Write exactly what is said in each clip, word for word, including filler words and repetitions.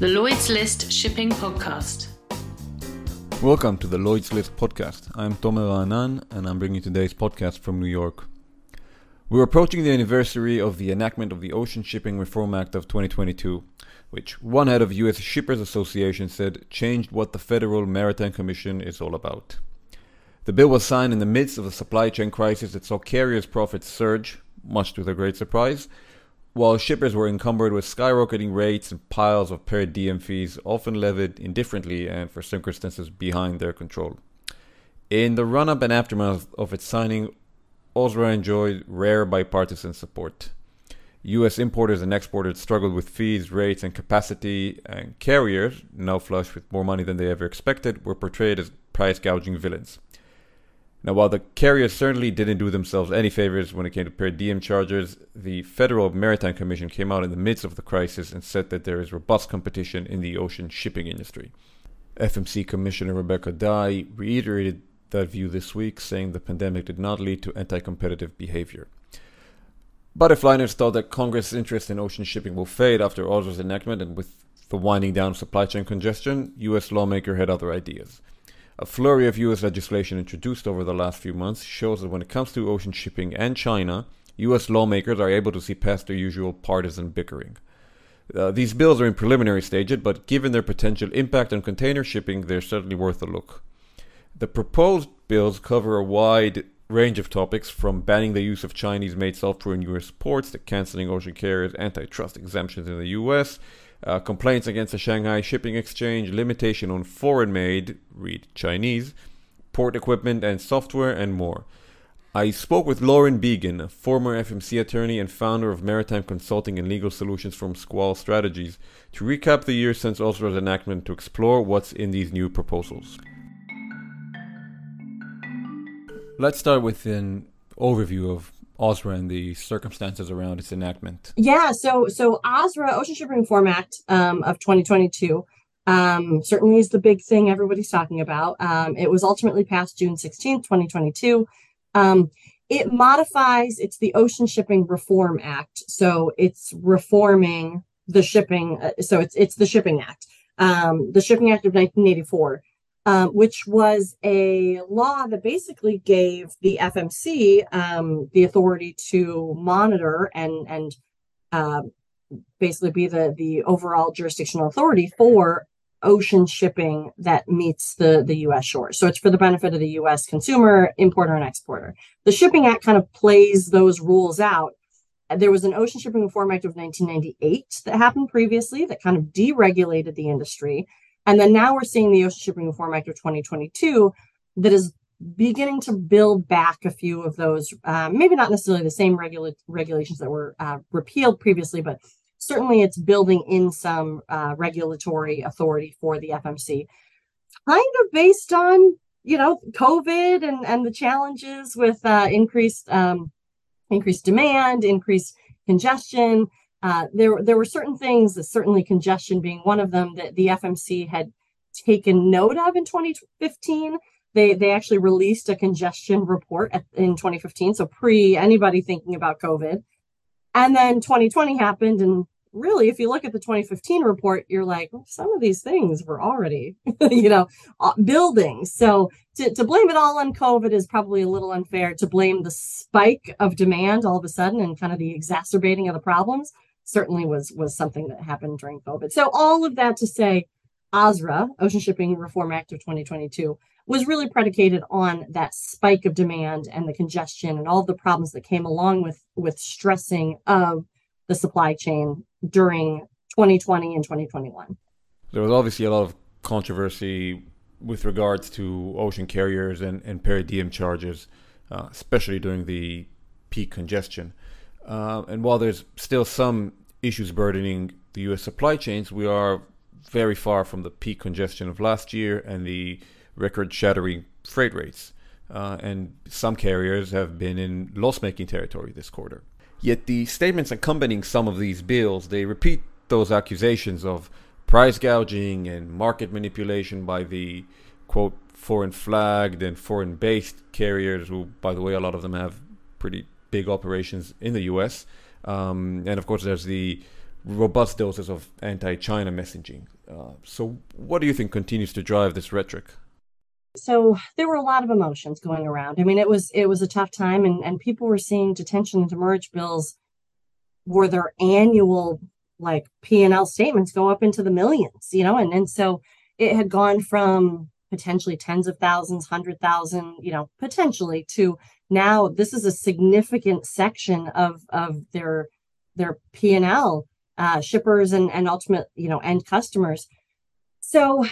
The Lloyd's List Shipping Podcast. Welcome to the Lloyd's List Podcast. I'm Tomer Raanan and I'm bringing you today's podcast from New York. We're approaching the anniversary of the enactment of the Ocean Shipping Reform Act of twenty twenty-two, which one head of U S Shippers Association said changed what the Federal Maritime Commission is all about. The bill was signed in the midst of a supply chain crisis that saw carriers' profits surge, much to their great surprise, while shippers were encumbered with skyrocketing rates and piles of per diem fees, often levied indifferently and for circumstances behind their control. In the run-up and aftermath of its signing, O S R A enjoyed rare bipartisan support. U S importers and exporters struggled with fees, rates, and capacity, and carriers, now flush with more money than they ever expected, were portrayed as price-gouging villains. Now, while the carriers certainly didn't do themselves any favors when it came to per diem charges, the Federal Maritime Commission came out in the midst of the crisis and said that there is robust competition in the ocean shipping industry. F M C Commissioner Rebecca Dye reiterated that view this week, saying the pandemic did not lead to anti-competitive behavior. But if liners thought that Congress' interest in ocean shipping will fade after O S R A's enactment and with the winding down of supply chain congestion, U S lawmakers had other ideas. A flurry of U S legislation introduced over the last few months shows that when it comes to ocean shipping and China, U S lawmakers are able to see past their usual partisan bickering. Uh, these bills are in preliminary stages, but given their potential impact on container shipping, they're certainly worth a look. The proposed bills cover a wide range of topics, from banning the use of Chinese-made software in U S ports to canceling ocean carriers' antitrust exemptions in the U S, Uh, complaints against the Shanghai Shipping Exchange, limitation on foreign-made, read Chinese, port equipment and software, and more. I spoke with Lauren Beagen, a former F M C attorney and founder of Maritime Consulting and Legal Solutions from Squall Strategies, to recap the year since O S R A's enactment to explore what's in these new proposals. Let's start with an overview of O S R A and the circumstances around its enactment. Yeah, so so O S R A, Ocean Shipping Reform Act um, of twenty twenty-two, um, certainly is the big thing everybody's talking about. Um, it was ultimately passed June sixteenth, twenty twenty-two. Um, it modifies, it's the Ocean Shipping Reform Act. So it's reforming the shipping, uh, so it's it's the Shipping Act, um, the Shipping Act of nineteen eighty-four. Uh, which was a law that basically gave the F M C um, the authority to monitor and and uh, basically be the, the overall jurisdictional authority for ocean shipping that meets the, the U S shores. So it's for the benefit of the U S consumer, importer, and exporter. The Shipping Act kind of plays those rules out. There was an Ocean Shipping Reform Act of nineteen ninety-eight that happened previously that kind of deregulated the industry. And then now we're seeing the Ocean Shipping Reform Act of twenty twenty-two that is beginning to build back a few of those, uh, maybe not necessarily the same regula- regulations that were uh, repealed previously, but certainly it's building in some uh, regulatory authority for the F M C, kind of based on, you know, COVID and, and the challenges with uh, increased um, increased demand, increased congestion. Uh, there, there were certain things, certainly congestion being one of them, that the F M C had taken note of in twenty fifteen. They they actually released a congestion report at, in twenty fifteen, so pre anybody thinking about COVID. And then twenty twenty happened, and really, if you look at the twenty fifteen report, you're like, well, some of these things were already, you know, building. So to, to blame it all on COVID is probably a little unfair. To blame the spike of demand all of a sudden and kind of the exacerbating of the problems certainly was was something that happened during COVID. So all of that to say, O S R A, Ocean Shipping Reform Act of twenty twenty-two, was really predicated on that spike of demand and the congestion and all the problems that came along with, with stressing of the supply chain during twenty twenty and twenty twenty-one. There was obviously a lot of controversy with regards to ocean carriers and, and per diem charges, uh, especially during the peak congestion. Uh, and while there's still some issues burdening the U S supply chains, we are very far from the peak congestion of last year and the record-shattering freight rates. Uh, and some carriers have been in loss-making territory this quarter. Yet the statements accompanying some of these bills, they repeat those accusations of price gouging and market manipulation by the, quote, foreign flagged and foreign based carriers, who, by the way, a lot of them have pretty big operations in the U S. Um, and of course, there's the robust doses of anti-China messaging. Uh, so what do you think continues to drive this rhetoric? So there were a lot of emotions going around. I mean, it was it was a tough time, and, and people were seeing detention and demurrage bills were their annual like P and L statements go up into the millions, you know, and, and so it had gone from potentially tens of thousands, hundred thousand, you know, potentially to now this is a significant section of of their their P and L, uh, shippers and, and ultimate, you know, end customers. So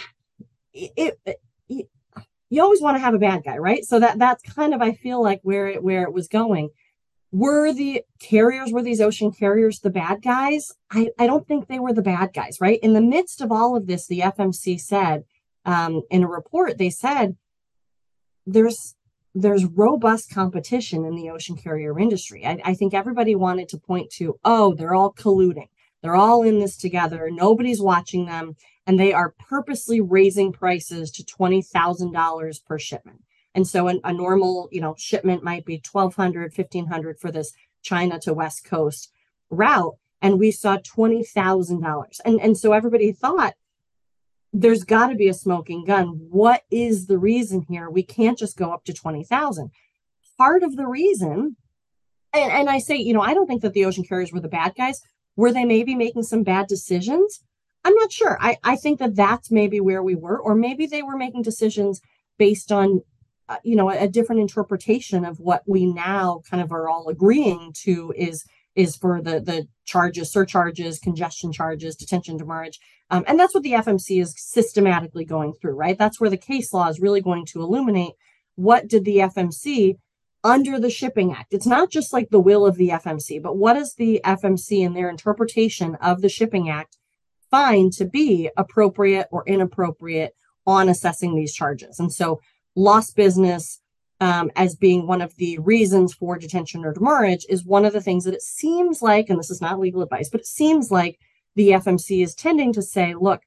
it, it, it you always want to have a bad guy, right? So that that's kind of, I feel like, where it, where it was going. Were the carriers, were these ocean carriers the bad guys? I, I don't think they were the bad guys, right? In the midst of all of this, the F M C said, um, in a report, they said, there's there's robust competition in the ocean carrier industry. I, I think everybody wanted to point to, oh, they're all colluding. They're all in this together. Nobody's watching them. And they are purposely raising prices to twenty thousand dollars per shipment. And so an, a normal, you know, shipment might be twelve hundred dollars, fifteen hundred dollars for this China to West Coast route. And we saw twenty thousand dollars. And, and so everybody thought, there's got to be a smoking gun. What is the reason here? We can't just go up to twenty thousand dollars. Part of the reason, and, and I say, you know, I don't think that the ocean carriers were the bad guys. Were they maybe making some bad decisions? I'm not sure. I, I think that that's maybe where we were, or maybe they were making decisions based on Uh, you know, a, a different interpretation of what we now kind of are all agreeing to is is for the the charges, surcharges, congestion charges, detention demurrage. Um, and that's what the F M C is systematically going through, right? That's where the case law is really going to illuminate what did the F M C under the Shipping Act. It's not just like the will of the F M C, but what does the F M C in their interpretation of the Shipping Act find to be appropriate or inappropriate on assessing these charges? And so lost business um, as being one of the reasons for detention or demurrage is one of the things that it seems like, and this is not legal advice, but it seems like the F M C is tending to say, look,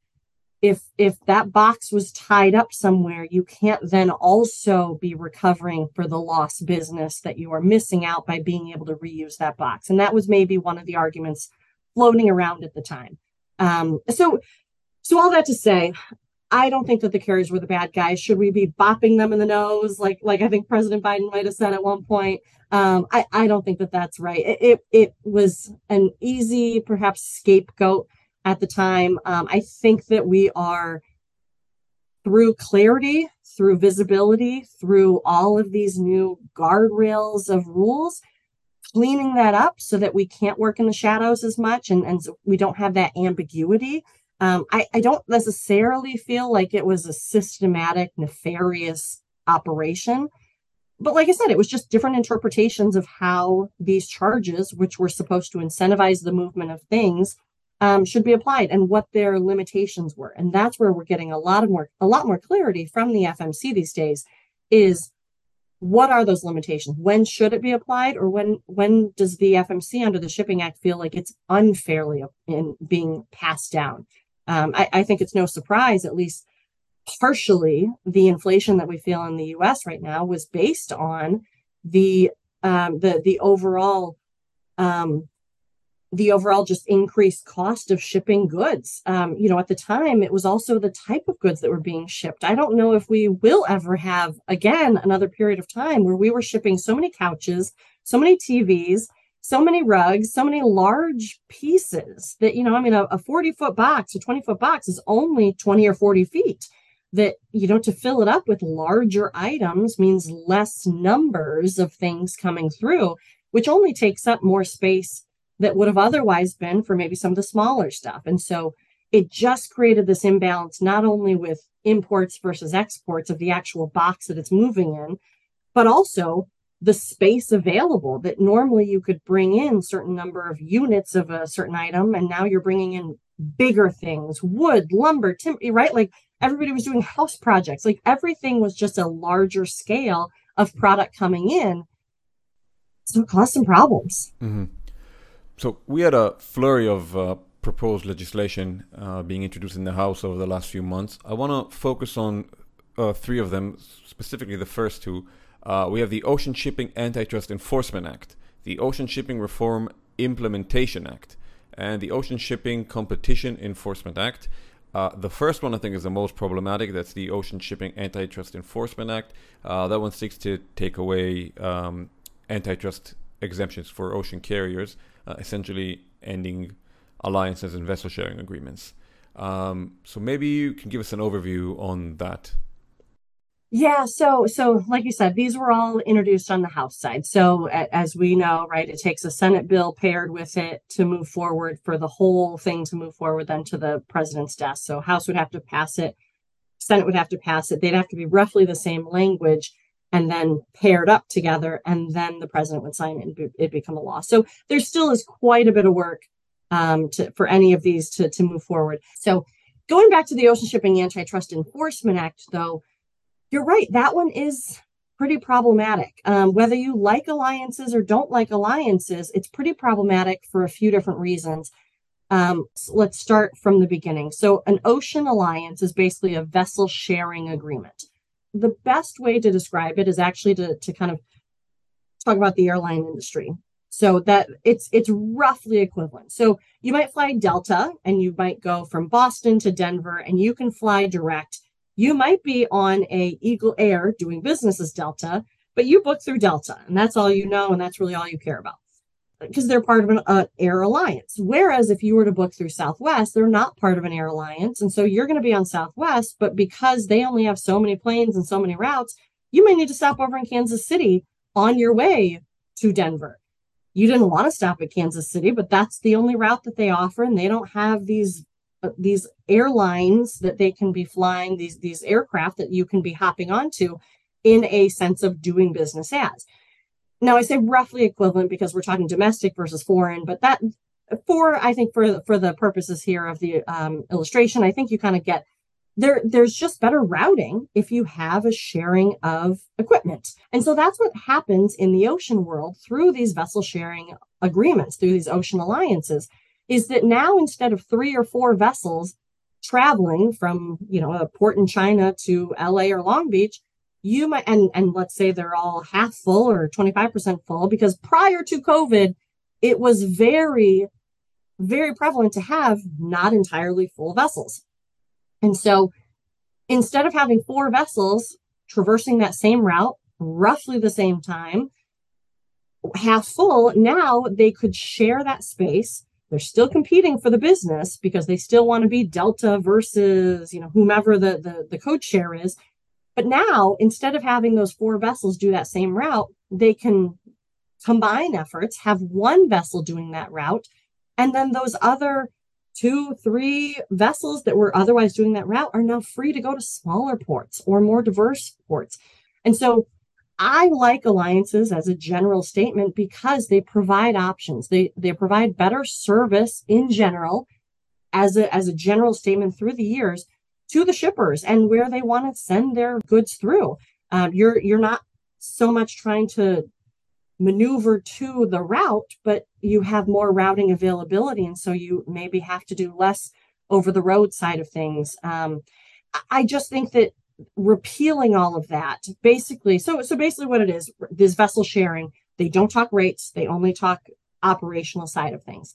if if that box was tied up somewhere, you can't then also be recovering for the lost business that you are missing out by being able to reuse that box. And that was maybe one of the arguments floating around at the time. Um, so, so all that to say, I don't think that the carriers were the bad guys. Should we be bopping them in the nose? Like, like I think President Biden might have said at one point. Um, I, I don't think that that's right. It, it, it was an easy, perhaps, scapegoat at the time. Um, I think that we are, through clarity, through visibility, through all of these new guardrails of rules, cleaning that up so that we can't work in the shadows as much, and, and so we don't have that ambiguity. Um, I, I don't necessarily feel like it was a systematic, nefarious operation. But like I said, it was just different interpretations of how these charges, which were supposed to incentivize the movement of things, um, should be applied and what their limitations were. And that's where we're getting a lot of more, a lot more clarity from the F M C these days is what are those limitations? When should it be applied? Or when when does the F M C under the Shipping Act feel like it's unfairly in being passed down? Um, I, I think it's no surprise, at least partially, the inflation that we feel in the U S right now was based on the um, the the overall um, the overall just increased cost of shipping goods. Um, you know, at the time, it was also the type of goods that were being shipped. I don't know if we will ever have again another period of time where we were shipping so many couches, so many T Vs, so many rugs, so many large pieces that, you know, I mean, a forty-foot box, a twenty-foot box is only twenty or forty feet. That, you know, to fill it up with larger items means less numbers of things coming through, which only takes up more space that would have otherwise been for maybe some of the smaller stuff. And so it just created this imbalance, not only with imports versus exports of the actual box that it's moving in, but also the space available that normally you could bring in a certain number of units of a certain item. And now you're bringing in bigger things, wood, lumber, timber, right? Like everybody was doing house projects. Like everything was just a larger scale of product coming in. So it caused some problems. Mm-hmm. So we had a flurry of uh, proposed legislation uh, being introduced in the House over the last few months. I want to focus on uh, three of them, specifically the first two. Uh, we have the Ocean Shipping Antitrust Enforcement Act, the Ocean Shipping Reform Implementation Act, and the Ocean Shipping Competition Enforcement Act. Uh, the first one, I think, is the most problematic. That's the Ocean Shipping Antitrust Enforcement Act. Uh, that one seeks to take away um, antitrust exemptions for ocean carriers, uh, essentially ending alliances and vessel sharing agreements. Um, so maybe you can give us an overview on that. Yeah, so so like you said, these were all introduced on the House side. So as we know, right, it takes a Senate bill paired with it to move forward for the whole thing to move forward then to the president's desk. So House would have to pass it, Senate would have to pass it. They'd have to be roughly the same language and then paired up together, and then the president would sign it and it'd become a law. So there still is quite a bit of work um, to, for any of these to, to move forward. So going back to the Ocean Shipping Antitrust Enforcement Act, though, you're right, that one is pretty problematic. Um, whether you like alliances or don't like alliances, it's pretty problematic for a few different reasons. Um, so let's start from the beginning. So an ocean alliance is basically a vessel sharing agreement. The best way to describe it is actually to, to kind of talk about the airline industry. So that it's it's roughly equivalent. So you might fly Delta and you might go from Boston to Denver and you can fly direct. You might be on a Eagle Air doing business as Delta, but you book through Delta, and that's all you know, and that's really all you care about, because they're part of an uh, air alliance. Whereas if you were to book through Southwest, they're not part of an air alliance, and so you're going to be on Southwest, but because they only have so many planes and so many routes, you may need to stop over in Kansas City on your way to Denver. You didn't want to stop at Kansas City, but that's the only route that they offer, and they don't have these these airlines that they can be flying, these, these aircraft that you can be hopping onto in a sense of doing business as. Now, I say roughly equivalent because we're talking domestic versus foreign, but that for, I think for, for the purposes here of the um, illustration, I think you kind of get there, there's just better routing if you have a sharing of equipment. And so that's what happens in the ocean world through these vessel sharing agreements, through these ocean alliances, is that now instead of three or four vessels traveling from, you know, a port in China to L A or Long Beach, you might, and, and let's say they're all half full or twenty-five percent full, because prior to COVID, it was very, very prevalent to have not entirely full vessels. And so instead of having four vessels traversing that same route, roughly the same time, half full, now they could share that space. They're still competing for the business because they still want to be Delta versus, you know, whomever the, the, the co-share is. But now, instead of having those four vessels do that same route, they can combine efforts, have one vessel doing that route. And then those other two, three vessels that were otherwise doing that route are now free to go to smaller ports or more diverse ports. And so I like alliances as a general statement because they provide options. They they provide better service in general as a, as a general statement through the years to the shippers and where they want to send their goods through. Um, you're, you're not so much trying to maneuver to the route, but you have more routing availability. And so you maybe have to do less over the road side of things. Um, I just think that repealing all of that basically so so basically what it is, this vessel sharing, they don't talk rates, they only talk operational side of things.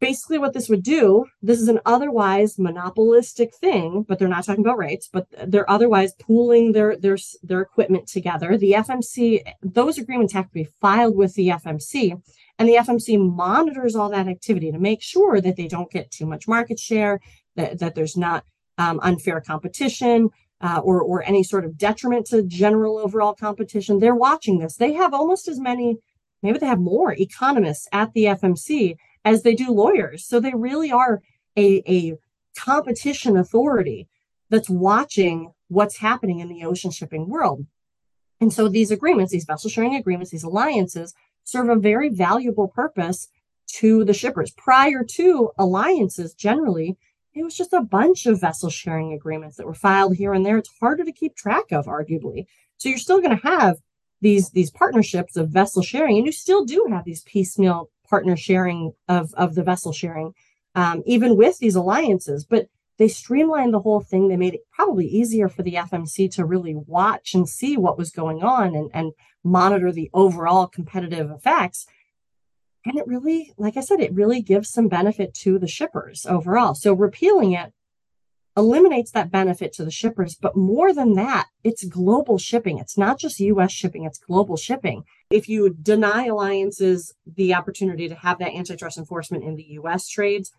Basically what this would do, this is an otherwise monopolistic thing, but they're not talking about rates, but they're otherwise pooling their their their equipment together. The F M C, those agreements have to be filed with the F M C, and the F M C monitors all that activity to make sure that they don't get too much market share, that, that there's not Um, unfair competition uh, or, or any sort of detriment to general overall competition. They're watching this. They have almost as many, maybe they have more economists at the F M C as they do lawyers. So they really are a, a competition authority that's watching what's happening in the ocean shipping world. And so these agreements, these vessel sharing agreements, these alliances serve a very valuable purpose to the shippers. Prior to alliances, generally, it was just a bunch of vessel sharing agreements that were filed here and there. It's harder to keep track of, arguably. So you're still going to have these, these partnerships of vessel sharing, and you still do have these piecemeal partner sharing of, of the vessel sharing, um, even with these alliances. But they streamlined the whole thing. They made it probably easier for the F M C to really watch and see what was going on and, and monitor the overall competitive effects. And it really, like I said, it really gives some benefit to the shippers overall. So repealing it eliminates that benefit to the shippers. But more than that, it's global shipping. It's not just U S shipping, it's global shipping. If you deny alliances the opportunity to have that antitrust enforcement in the U S trades,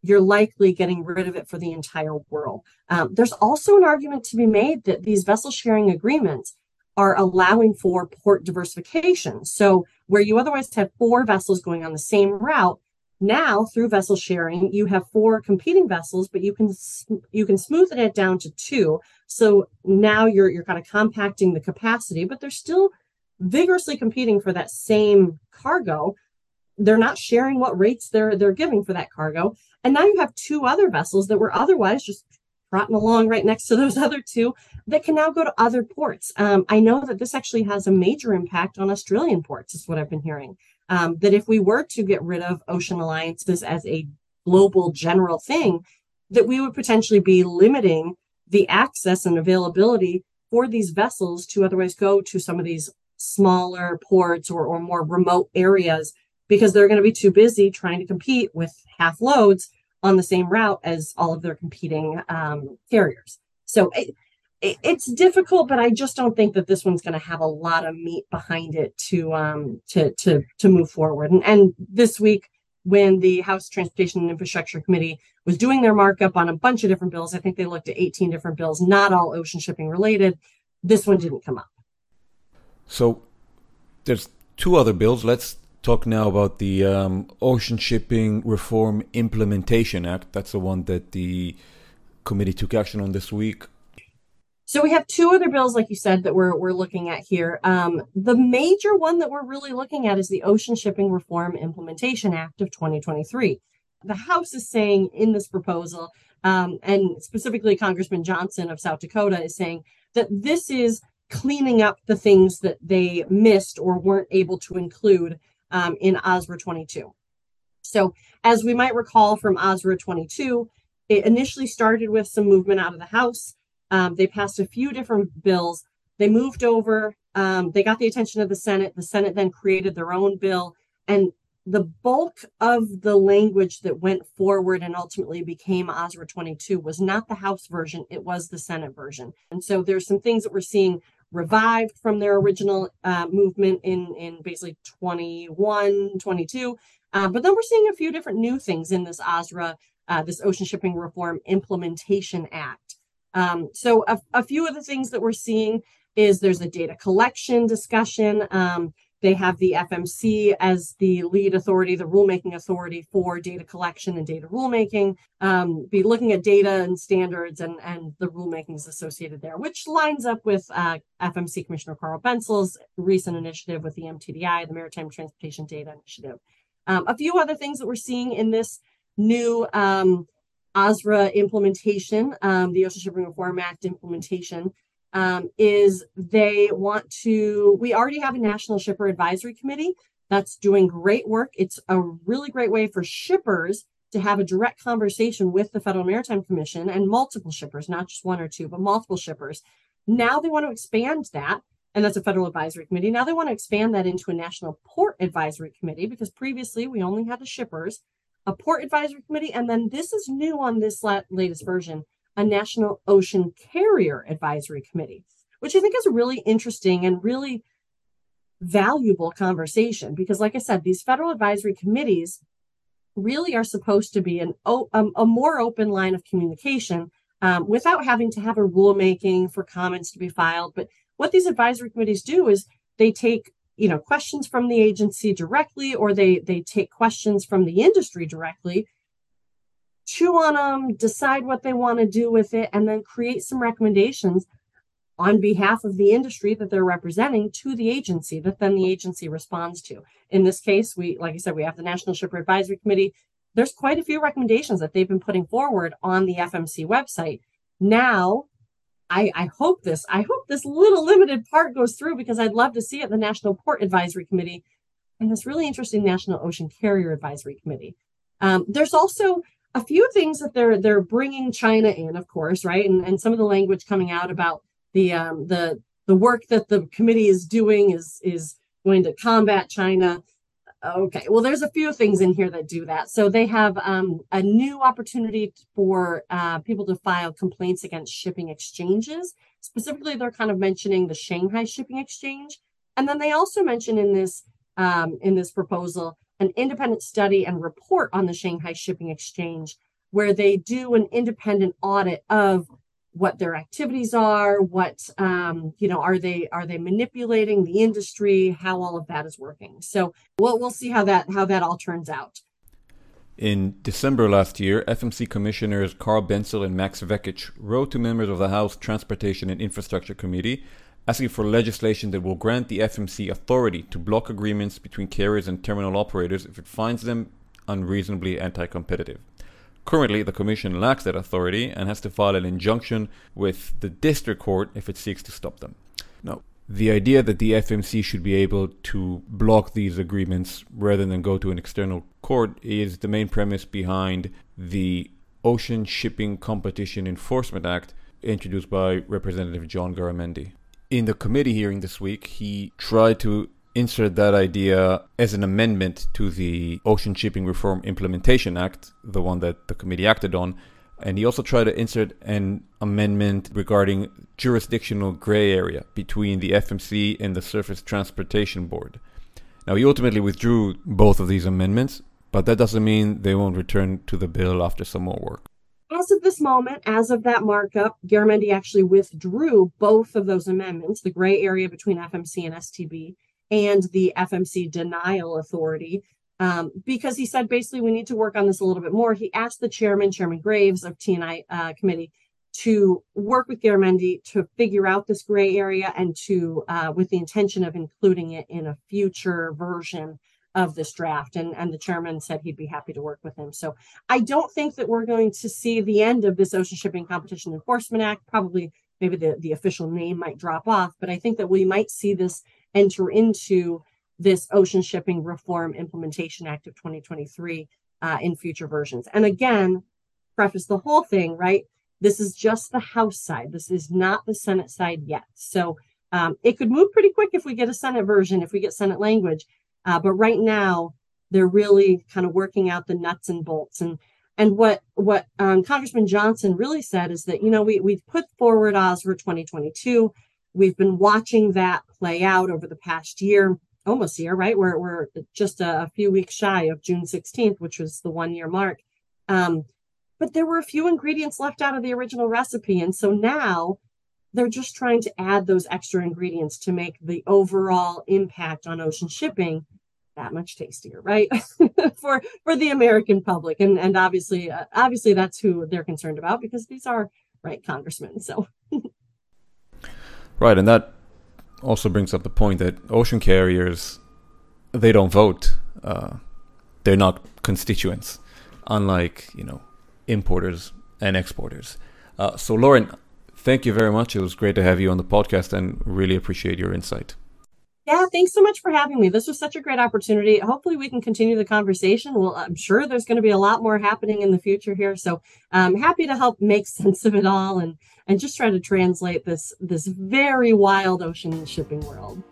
you're likely getting rid of it for the entire world. Um, there's also an argument to be made that these vessel sharing agreements are allowing for port diversification. So where you otherwise have four vessels going on the same route, now through vessel sharing, you have four competing vessels, but you can you can smooth it down to two. So now you're you're kind of compacting the capacity, but they're still vigorously competing for that same cargo. They're not sharing what rates they're they're giving for that cargo. And now you have two other vessels that were otherwise just trotting along right next to those other two that can now go to other ports. Um, I know that this actually has a major impact on Australian ports, is what I've been hearing. Um, that if we were to get rid of ocean alliances as a global general thing, that we would potentially be limiting the access and availability for these vessels to otherwise go to some of these smaller ports or, or more remote areas, because they're going to be too busy trying to compete with half loads on the same route as all of their competing um, carriers. So it, it, it's difficult, but I just don't think that this one's going to have a lot of meat behind it to um, to to to move forward. And, and this week, when the House Transportation and Infrastructure Committee was doing their markup on a bunch of different bills, I think they looked at eighteen different bills, not all ocean shipping related. This one didn't come up. So there's two other bills. Let's talk now about the um, Ocean Shipping Reform Implementation Act. That's the one that the committee took action on this week. So we have two other bills, like you said, that we're we're looking at here. Um, the major one that we're really looking at is the Ocean Shipping Reform Implementation Act of twenty twenty-three. The House is saying in this proposal, um, and specifically Congressman Johnson of South Dakota is saying that this is cleaning up the things that they missed or weren't able to include Um, in O S R A twenty-two. So as we might recall from O S R A twenty-two, it initially started with some movement out of the House. Um, they passed a few different bills. They moved over. Um, they got the attention of the Senate. The Senate then created their own bill. And the bulk of the language that went forward and ultimately became O S R A twenty-two was not the House version. It was the Senate version. And so there's some things that we're seeing revived from their original uh, movement in, in basically twenty-one, twenty-two. Uh, but then we're seeing a few different new things in this O S R A, uh, this Ocean Shipping Reform Implementation Act. Um, so a, a few of the things that we're seeing is there's a data collection discussion. Um, they have the F M C as the lead authority, the rulemaking authority for data collection and data rulemaking, um, be looking at data and standards and, and the rulemakings associated there, which lines up with uh, F M C Commissioner Carl Benzel's recent initiative with the M T D I, the Maritime Transportation Data Initiative. Um, a few other things that we're seeing in this new um, O S R A implementation, um, the Ocean Shipping Reform Act implementation, Um, is they want to, we already have a National Shipper Advisory Committee that's doing great work. It's a really great way for shippers to have a direct conversation with the Federal Maritime Commission and multiple shippers, not just one or two, but multiple shippers. Now they want to expand that, and that's a Federal Advisory Committee. Now they want to expand that into a National Port Advisory Committee, because previously we only had the shippers, a Port Advisory Committee, and then this is new on this la- latest version, a National Ocean Carrier Advisory Committee, which I think is a really interesting and really valuable conversation, because like I said, these federal advisory committees really are supposed to be an um, a more open line of communication um, without having to have a rulemaking for comments to be filed. But what these advisory committees do is they take, you know, questions from the agency directly, or they they take questions from the industry directly, chew on them, decide what they want to do with it, and then create some recommendations on behalf of the industry that they're representing to the agency, that then the agency responds to. In this case, we, like I said, we have the National Shipper Advisory Committee. There's quite a few recommendations that they've been putting forward on the F M C website. Now, I, I hope this, I hope this little limited part goes through, because I'd love to see it, the National Port Advisory Committee and this really interesting National Ocean Carrier Advisory Committee. Um, there's also a few things that they're they're bringing China in, of course, right? And and some of the language coming out about the um, the the work that the committee is doing is is going to combat China. Okay, well, there's a few things in here that do that. So they have um, a new opportunity for uh, people to file complaints against shipping exchanges. Specifically, they're kind of mentioning the Shanghai Shipping Exchange. And then they also mention in this um, in this proposal an independent study and report on the Shanghai Shipping Exchange, where they do an independent audit of what their activities are, what, um, you know, are they are they manipulating the industry, how all of that is working. So we'll, we'll see how that how that all turns out. In December last year, F M C Commissioners Carl Benzel and Max Vekic wrote to members of the House Transportation and Infrastructure Committee asking for legislation that will grant the F M C authority to block agreements between carriers and terminal operators if it finds them unreasonably anti-competitive. Currently, the Commission lacks that authority and has to file an injunction with the District Court if it seeks to stop them. Now, the idea that the F M C should be able to block these agreements rather than go to an external court is the main premise behind the Ocean Shipping Competition Enforcement Act, introduced by Representative John Garamendi. In the committee hearing this week, he tried to insert that idea as an amendment to the Ocean Shipping Reform Implementation Act, the one that the committee acted on. And he also tried to insert an amendment regarding jurisdictional gray area between the F M C and the Surface Transportation Board. Now, he ultimately withdrew both of these amendments, but that doesn't mean they won't return to the bill after some more work. As of this moment, as of that markup, Garamendi actually withdrew both of those amendments, the gray area between F M C and S T B, and the F M C denial authority, um, because he said, basically, we need to work on this a little bit more. He asked the chairman, Chairman Graves of T and I uh, committee, to work with Garamendi to figure out this gray area and to, uh, with the intention of including it in a future version of this draft. And, and the chairman said he'd be happy to work with him. So I don't think that we're going to see the end of this Ocean Shipping Competition Enforcement Act. Probably, maybe the, the official name might drop off, but I think that we might see this enter into this Ocean Shipping Reform Implementation Act of twenty twenty-three uh, in future versions. And again, preface the whole thing, right? This is just the House side. This is not the Senate side yet. So um, it could move pretty quick if we get a Senate version, if we get Senate language. Uh, but right now, they're really kind of working out the nuts and bolts. And and what what um, Congressman Johnson really said is that, you know, we we've put forward O S R twenty twenty-two. We've been watching that play out over the past year, almost year, right? We're, we're just a, a few weeks shy of June sixteenth, which was the one year mark. Um, but there were a few ingredients left out of the original recipe. And so now they're just trying to add those extra ingredients to make the overall impact on ocean shipping that much tastier, right? for for the American public. And, and obviously, uh, obviously that's who they're concerned about, because these are, right, congressmen. So... Right, and that also brings up the point that ocean carriers, they don't vote. Uh, they're not constituents, unlike, you know, importers and exporters. Uh, so, Lauren, thank you very much. It was great to have you on the podcast and really appreciate your insight. Yeah, thanks so much for having me. This was such a great opportunity. Hopefully we can continue the conversation. Well, I'm sure there's going to be a lot more happening in the future here. So I'm happy to help make sense of it all and, and just try to translate this, this very wild ocean shipping world.